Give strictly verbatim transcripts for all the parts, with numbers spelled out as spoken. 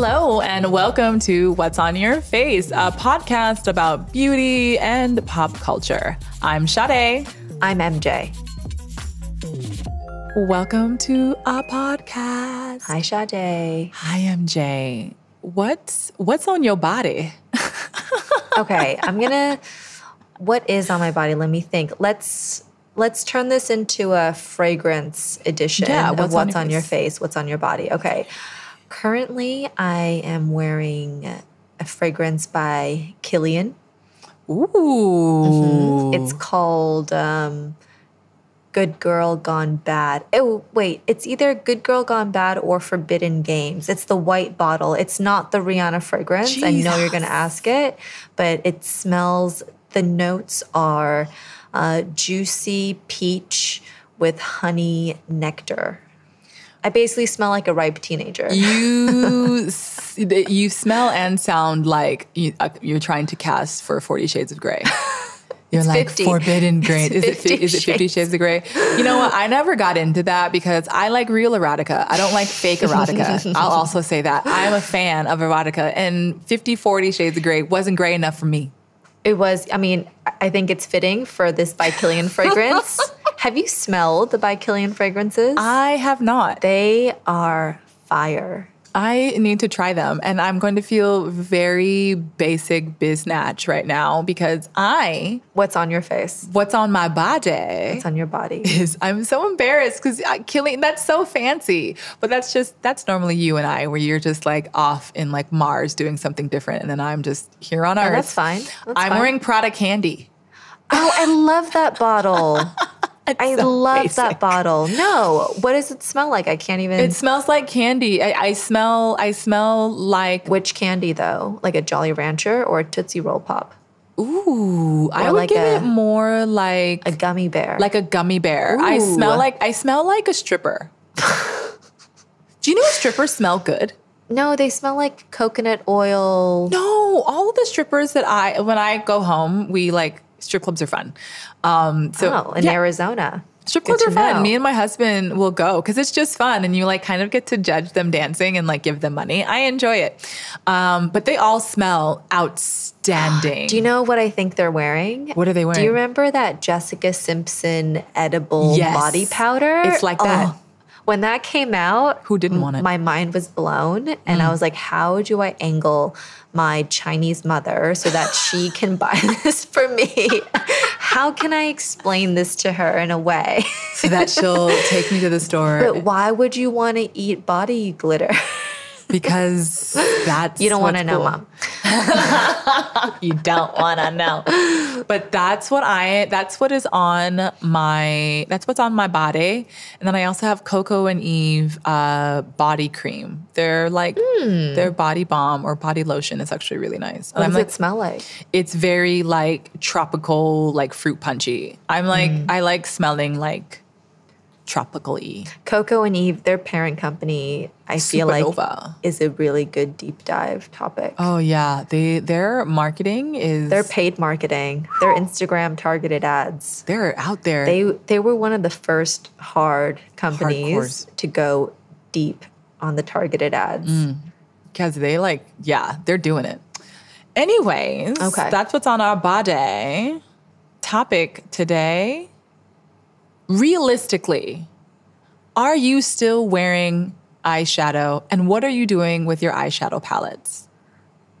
Hello and welcome to What's on Your Face, a podcast about beauty and pop culture. I'm Shadé. I'm M J. Welcome to our podcast. Hi Shadé. Hi M J. What's what's on your body? Okay, I'm gonna. What is on my body? Let me think. Let's let's turn this into a fragrance edition yeah, what's of what's on your, on your face, what's on your body. Okay. Currently, I am wearing a fragrance by Kilian. Ooh. Mm-hmm. It's called um, Good Girl Gone Bad. Oh, wait. It's either Good Girl Gone Bad or Forbidden Games. It's the white bottle. It's not the Rihanna fragrance. Jesus. I know you're going to ask it, but it smells, the notes are uh, juicy peach with honey nectar. I basically smell like a ripe teenager. You s- you smell and sound like you, uh, you're trying to cast for Forty Shades of Grey. You're it's like fifty. Forbidden Grey. Is it fi- is it Fifty Shades of Grey? You know what? I never got into that because I like real erotica. I don't like fake erotica. I'll also say that. I'm a fan of erotica. And Fifty, Forty Shades of Grey wasn't grey enough for me. It was, I mean, I think it's fitting for this by Kilian fragrance. Have you smelled the by Kilian fragrances? I have not. They are fire. I need to try them. And I'm going to feel very basic biznatch right now because I... What's on your face? What's on my body? What's on your body? Is, I'm so embarrassed because Kilian, that's so fancy. But that's just, that's normally you and I where you're just like off in like Mars doing something different. And then I'm just here on Earth. Oh, that's fine. That's I'm fine. Wearing Prada candy. Oh, I love that bottle. It's I so love basic. That bottle. No, what does it smell like? I can't even. It smells like candy. I, I smell. I smell like which candy though? Like a Jolly Rancher or a Tootsie Roll Pop? Ooh, or I would like give a, it more like a gummy bear. Like a gummy bear. Ooh. I smell like I smell like a stripper. Do you know strippers smell good? No, they smell like coconut oil. No, all of the strippers that I when I go home, we like. Strip clubs are fun. Um, so, oh, in yeah. Arizona. Strip clubs are fun. Know. Me and my husband will go because it's just fun. And you like kind of get to judge them dancing and like give them money. I enjoy it. Um, but they all smell outstanding. Do you know what I think they're wearing? What are they wearing? Do you remember that Jessica Simpson edible yes. body powder? It's like that. Oh. When that came out, who didn't want it? My mind was blown. And mm. I was like, how do I angle my Chinese mother so that she can buy this for me? How can I explain this to her in a way? So that she'll take me to the store. But why would you want to eat body glitter? Because that's you don't want to cool. know, Mom. You don't want to know. But that's what I. That's what is on my. That's what's on my body. And then I also have Coco and Eve uh, body cream. They're like mm. their body balm or body lotion is actually really nice. And what I'm does like, it smell like? It's very like tropical, like fruit punchy. I'm like mm. I like smelling like. Tropical-y. Coco and Eve, their parent company, I Supernova. Feel like is a really good deep dive topic. Oh yeah, they their marketing is their paid marketing, their Instagram targeted ads. They're out there. They they were one of the first hard companies Hardcores. To go deep on the targeted ads. Mm, because they like yeah, they're doing it. Anyways, okay. That's what's on our body. Topic today. Realistically, are you still wearing eyeshadow? And what are you doing with your eyeshadow palettes?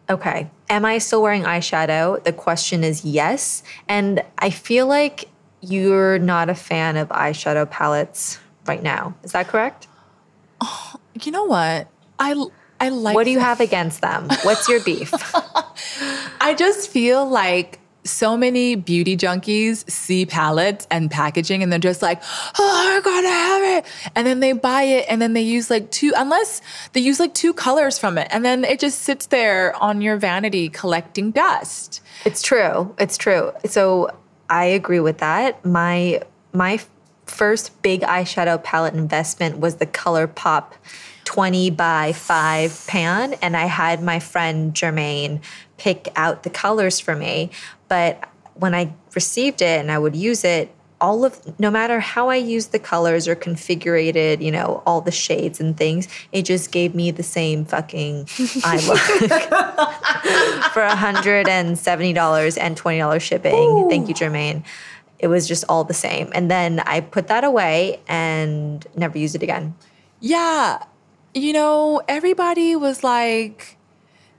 Okay. Am I still wearing eyeshadow? The question is yes. And I feel like you're not a fan of eyeshadow palettes right now. Is that correct? Oh, you know what? I, I like What do you them. Have against them? What's your beef? I just feel like so many beauty junkies see palettes and packaging and they're just like, oh, my God, I have it. And then they buy it and then they use like two, unless they use like two colors from it. And then it just sits there on your vanity collecting dust. It's true. It's true. So I agree with that. My my first big eyeshadow palette investment was the ColourPop twenty by five pan. And I had my friend Jermaine pick out the colors for me. But when I received it and I would use it, all of, no matter how I used the colors or configurated, you know, all the shades and things, it just gave me the same fucking eye look for one hundred seventy dollars and twenty dollars shipping. Ooh. Thank you, Jermaine. It was just all the same. And then I put that away and never used it again. Yeah. You know, everybody was like,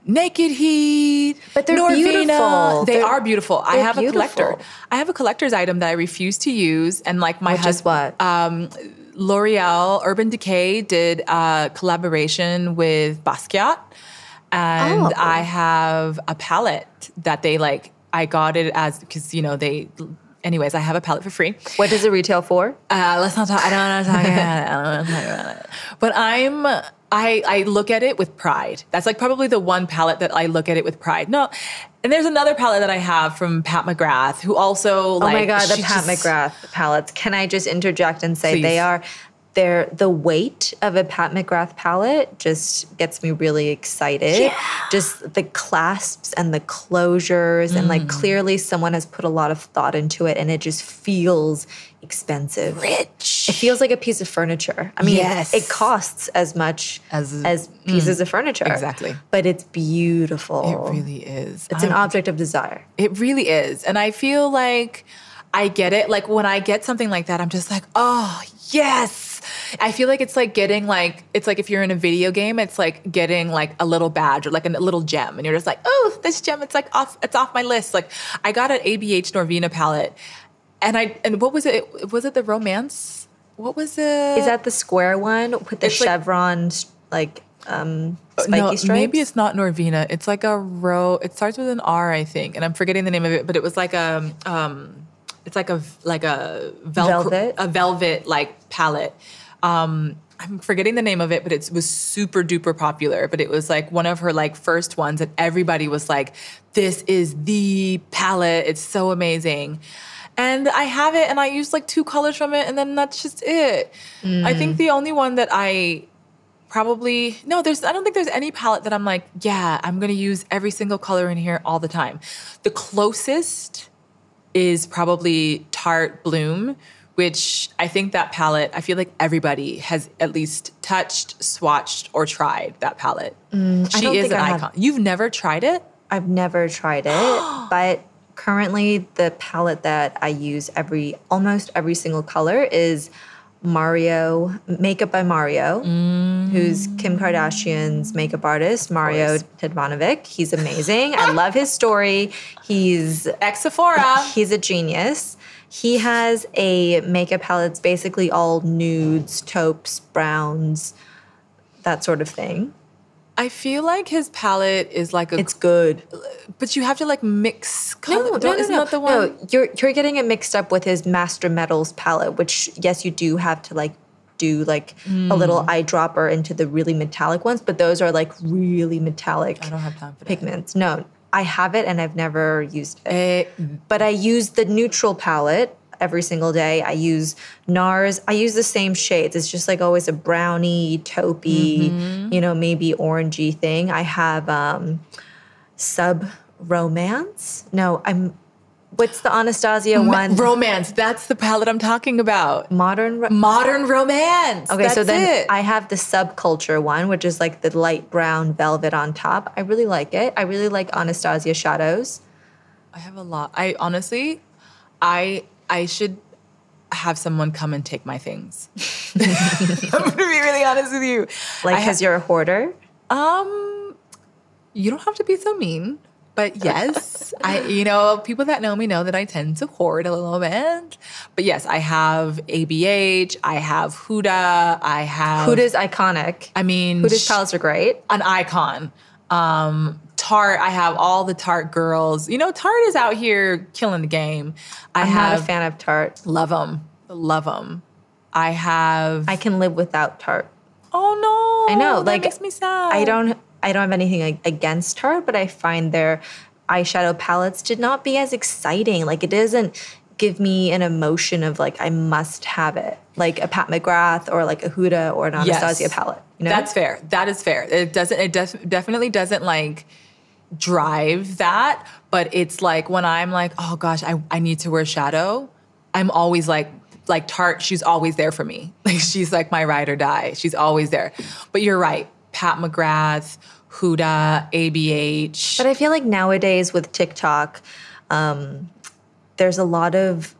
Naked Heat, but they're Norvina. Beautiful. They they're, are beautiful. I have beautiful. a collector. I have a collector's item that I refuse to use. And like my husband, um, L'Oreal, Urban Decay did a collaboration with Basquiat. And oh. I have a palette that they like, I got it as, because, you know, they... Anyways, I have a palette for free. What does it retail for? Uh, let's not talk. I don't want to talk about it. I don't want to talk about it. But I'm, I, I look at it with pride. That's like probably the one palette that I look at it with pride. No, and there's another palette that I have from Pat McGrath, who also like. Oh my God, the Pat just, McGrath palettes. Can I just interject and say please. they are, they're the weight of a Pat McGrath palette just gets me really excited. Yeah. Just the clasps and the closures mm. and like clearly someone has put a lot of thought into it and it just feels expensive. Rich. It feels like a piece of furniture. I mean, yes. it costs as much as, as pieces mm, of furniture. Exactly. But it's beautiful. It really is. It's I'm, an object of desire. It really is. And I feel like I get it. Like when I get something like that, I'm just like, oh, yes. I feel like it's like getting like, it's like if you're in a video game, it's like getting like a little badge or like a little gem. And you're just like, oh, this gem, it's like off, it's off my list. Like I got an A B H Norvina palette and I, and what was it? Was it the romance? What was it? Is that the square one with the it's chevron, like, like um, spiky no, stripes? Maybe it's not Norvina. It's like a row. It starts with an R, I think. And I'm forgetting the name of it, but it was like a, um, it's like a, like a velcro, velvet, a velvet like palette. Um, I'm forgetting the name of it, but it was super duper popular. But it was like one of her like first ones and everybody was like, this is the palette. It's so amazing. And I have it and I used like two colors from it and then that's just it. Mm. I think the only one that I probably, no, there's, I don't think there's any palette that I'm like, yeah, I'm going to use every single color in here all the time. The closest is probably Tarte Bloom, which I think that palette, I feel like everybody has at least touched, swatched, or tried that palette. Mm, she is an I icon. Have. You've never tried it? I've never tried it, but currently the palette that I use every, almost every single color is Mario, Makeup by Mario, mm. who's Kim Kardashian's makeup artist, Mario Tedmanovic. He's amazing. I love his story. He's... Ex-Sephora. He's a genius. He has a makeup palette that's basically all nudes, taupes, browns, that sort of thing. I feel like his palette is like a... It's good. But you have to like mix colors. No, no, isn't no, that the one? No, you're, you're getting it mixed up with his Master Metals palette, which, yes, you do have to like do like mm. a little eyedropper into the really metallic ones, but those are like really metallic I don't have time for pigments. That. No. I have it and I've never used it. Uh, but I use the neutral palette every single day. I use NARS. I use the same shades. It's just like always a brownie, taupey, mm-hmm. you know, maybe orangey thing. I have um, Sub Romance. No, I'm... What's the Anastasia one? Romance. That's the palette I'm talking about. Modern ro- Modern Romance. Okay, that's so then it. I have the Subculture one, which is like the light brown velvet on top. I really like it. I really like Anastasia shadows. I have a lot. I honestly, I I should have someone come and take my things. I'm going to be really honest with you. Like, because you're a hoarder? Um, you don't have to be so mean. But yes, I you know, people that know me know that I tend to hoard a little bit. But yes, I have A B H, I have Huda, I have... Huda's iconic. I mean... Huda's palettes are great. An icon. Um, Tarte, I have all the Tarte girls. You know, Tarte is out here killing the game. I I'm have, not a fan of Tarte. Love them. Love them. I have... I can live without Tarte. Oh, no. I know. That like, makes me sad. I don't... I don't have anything against her, but I find their eyeshadow palettes did not be as exciting. Like, it doesn't give me an emotion of, like, I must have it. Like a Pat McGrath or, like, a Huda or an Anastasia yes. palette. You know? That's fair. That is fair. It doesn't. It def- definitely doesn't, like, drive that. But it's, like, when I'm, like, oh, gosh, I, I need to wear shadow, I'm always like, like Tarte, she's always there for me. Like she's like my ride or die. She's always there. But you're right, Pat McGrath, Huda, A B H. But I feel like nowadays with TikTok, um, there's a lot of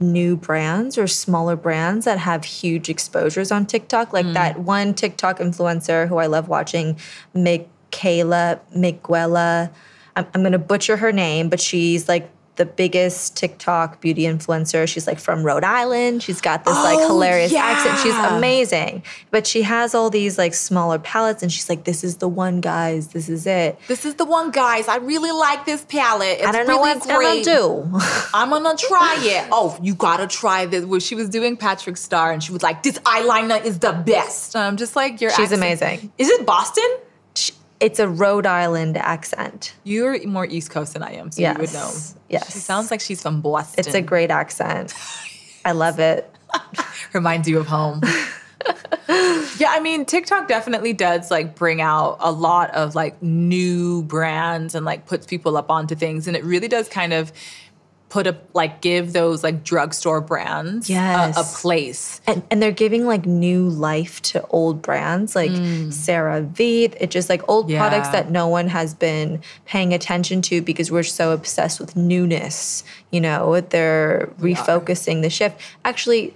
new brands or smaller brands that have huge exposures on TikTok. Like mm. that one TikTok influencer who I love watching, Mikayla Nogueira. I'm, I'm going to butcher her name, but she's like the biggest TikTok beauty influencer. She's like from Rhode Island. She's got this oh, like hilarious yeah. accent. She's amazing. But she has all these like smaller palettes and she's like, this is the one, guys. This is it. This is the one, guys. I really like this palette. It's I don't really know what great. I'm gonna do. I'm gonna try it. Oh, you gotta try this. Well, she was doing Patrick Starr and she was like, this eyeliner is the best. And I'm just like, your She's accent. Amazing. Is it Boston? It's a Rhode Island accent. You're more East Coast than I am, so yes. you would know. Yes. She sounds like she's from Boston. It's a great accent. I love it. Reminds you of home. Yeah, I mean, TikTok definitely does, like, bring out a lot of, like, new brands and, like, puts people up onto things. And it really does kind of put a, like, give those, like, drugstore brands yes. a, a place. And, and they're giving, like, new life to old brands, like mm. CeraVe. It's just, like, old yeah. products that no one has been paying attention to because we're so obsessed with newness, you know? They're refocusing yeah. the shift. Actually,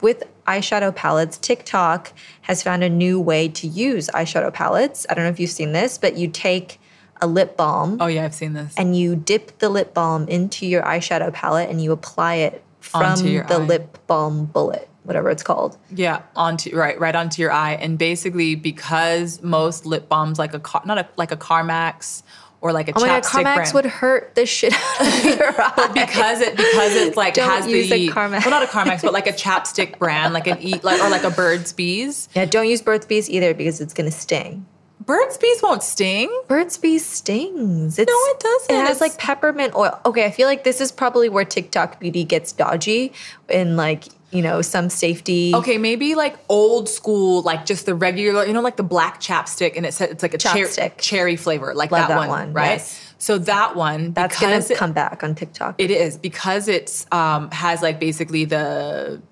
with eyeshadow palettes, TikTok has found a new way to use eyeshadow palettes. I don't know if you've seen this, but you take a lip balm. Oh, yeah, I've seen this. And you dip the lip balm into your eyeshadow palette and you apply it from the eye. Lip balm bullet, whatever it's called. Yeah, onto right right onto your eye. And basically because most lip balms, like a not a, like a Carmex or like a oh Chapstick brand. Oh my God, Carmex would hurt the shit out of your eye. But because it because it's like Don't has use the a Carmex. Well, not a Carmex, but like a Chapstick brand, like an e, like or like a Burt's Bees. Yeah, don't use Burt's Bees either because it's gonna sting. Burt's Bees won't sting. Burt's Bees stings. It's, no, it doesn't. It has it's, like peppermint oil. Okay, I feel like this is probably where TikTok beauty gets dodgy in like, you know, some safety. Okay, maybe like old school, like just the regular, you know, like the black Chapstick and it said it's like a cher- cherry flavor, like Love that, that one, one, right? Yes. So that one, that's going to come back on TikTok. It is because it's um, has like basically the...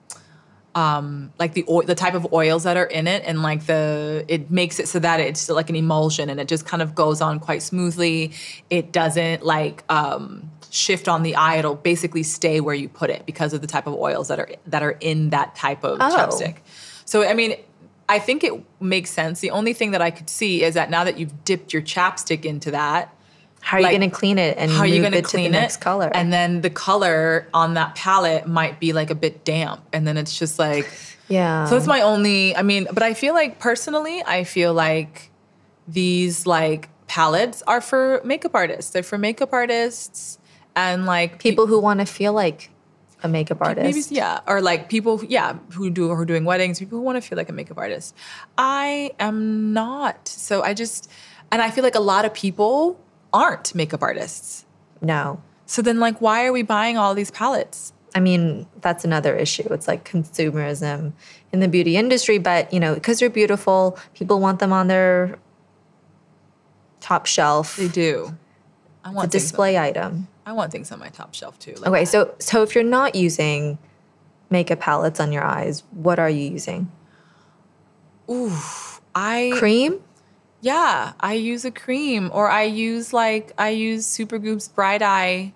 Um, like the oil, the type of oils that are in it, and like the it makes it so that it's like an emulsion, and it just kind of goes on quite smoothly. It doesn't like um, shift on the eye; it'll basically stay where you put it because of the type of oils that are that are in that type of oh. Chapstick. So, I mean, I think it makes sense. The only thing that I could see is that now that you've dipped your Chapstick into that, how are like, you going to clean it and how move are you it clean to the it? Next color? And then the color on that palette might be like a bit damp. And then it's just like... Yeah. So it's my only... I mean, but I feel like personally, I feel like these like palettes are for makeup artists. They're for makeup artists and like... People pe- who want to feel like a makeup artist. Maybe, yeah. Or like people, yeah, who do who are doing weddings. People who want to feel like a makeup artist. I am not. So I just... And I feel like a lot of people... aren't makeup artists. No. So then, like, why are we buying all these palettes? I mean, that's another issue. It's like consumerism in the beauty industry, but, you know, because they're beautiful, people want them on their top shelf. They do. I want it's a display on, item. I want things on my top shelf, too. Like okay, that. so so if you're not using makeup palettes on your eyes, what are you using? Ooh, I... Cream? Yeah, I use a cream, or I use like I use Supergoop's Bright Eye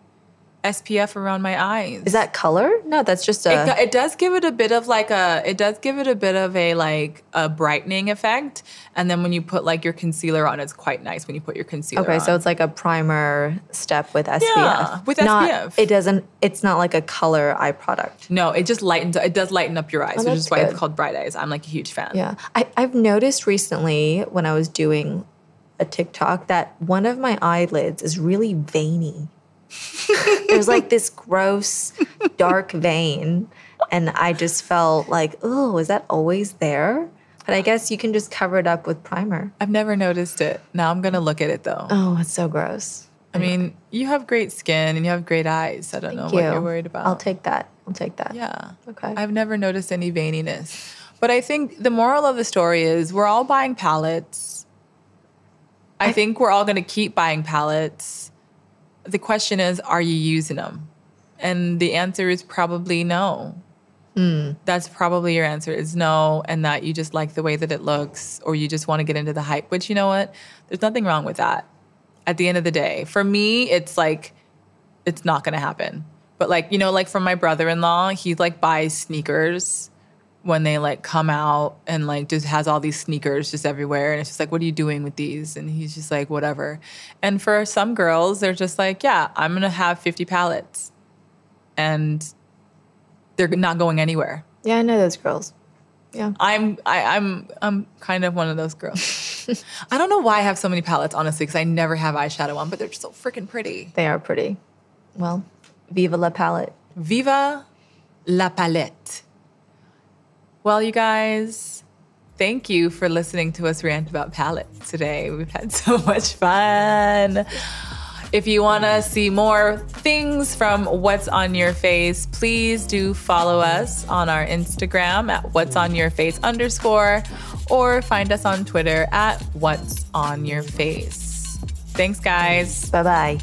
S P F around my eyes. Is that color? No, that's just a. It, it does give it a bit of like a. It does give it a bit of a like a brightening effect, and then when you put like your concealer on, it's quite nice when you put your concealer. Okay, on. so it's like a primer step with S P F. Yeah, with not, S P F, it doesn't. It's not like a color eye product. No, it just lightens. It does lighten up your eyes, oh, which is why good. It's called Bright Eyes. I'm like a huge fan. Yeah, I, I've noticed recently when I was doing a TikTok that one of my eyelids is really veiny. There's like this gross, dark vein, and I just felt like, oh, is that always there? But I guess you can just cover it up with primer. I've never noticed it. Now I'm going to look at it, though. Oh, it's so gross. I mean, you have great skin and you have great eyes. I don't know what you're worried about. I'll take that. I'll take that. Yeah. Okay. I've never noticed any veininess. But I think the moral of the story is we're all buying palettes. I, I- think we're all going to keep buying palettes. The question is, are you using them? And the answer is probably no. Mm. That's probably your answer is no, and that you just like the way that it looks, or you just want to get into the hype. But you know what? There's nothing wrong with that. At the end of the day, for me, it's like, it's not going to happen. But like, you know, like from my brother-in-law, he like buys sneakers when they like come out, and like just has all these sneakers just everywhere. And it's just like, what are you doing with these? And he's just like, whatever. And for some girls, they're just like, yeah, I'm going to have fifty palettes. And they're not going anywhere. Yeah, I know those girls. Yeah. I'm I, I'm I'm kind of one of those girls. I don't know why I have so many palettes, honestly, because I never have eyeshadow on, but they're just so freaking pretty. They are pretty. Well, viva la palette. Viva la palette. Well, you guys, thank you for listening to us rant about palettes today. We've had so much fun. If you want to see more things from What's On Your Face, please do follow us on our Instagram at What's On Your Face underscore, or find us on Twitter at What's On Your Face. Thanks, guys. Bye-bye.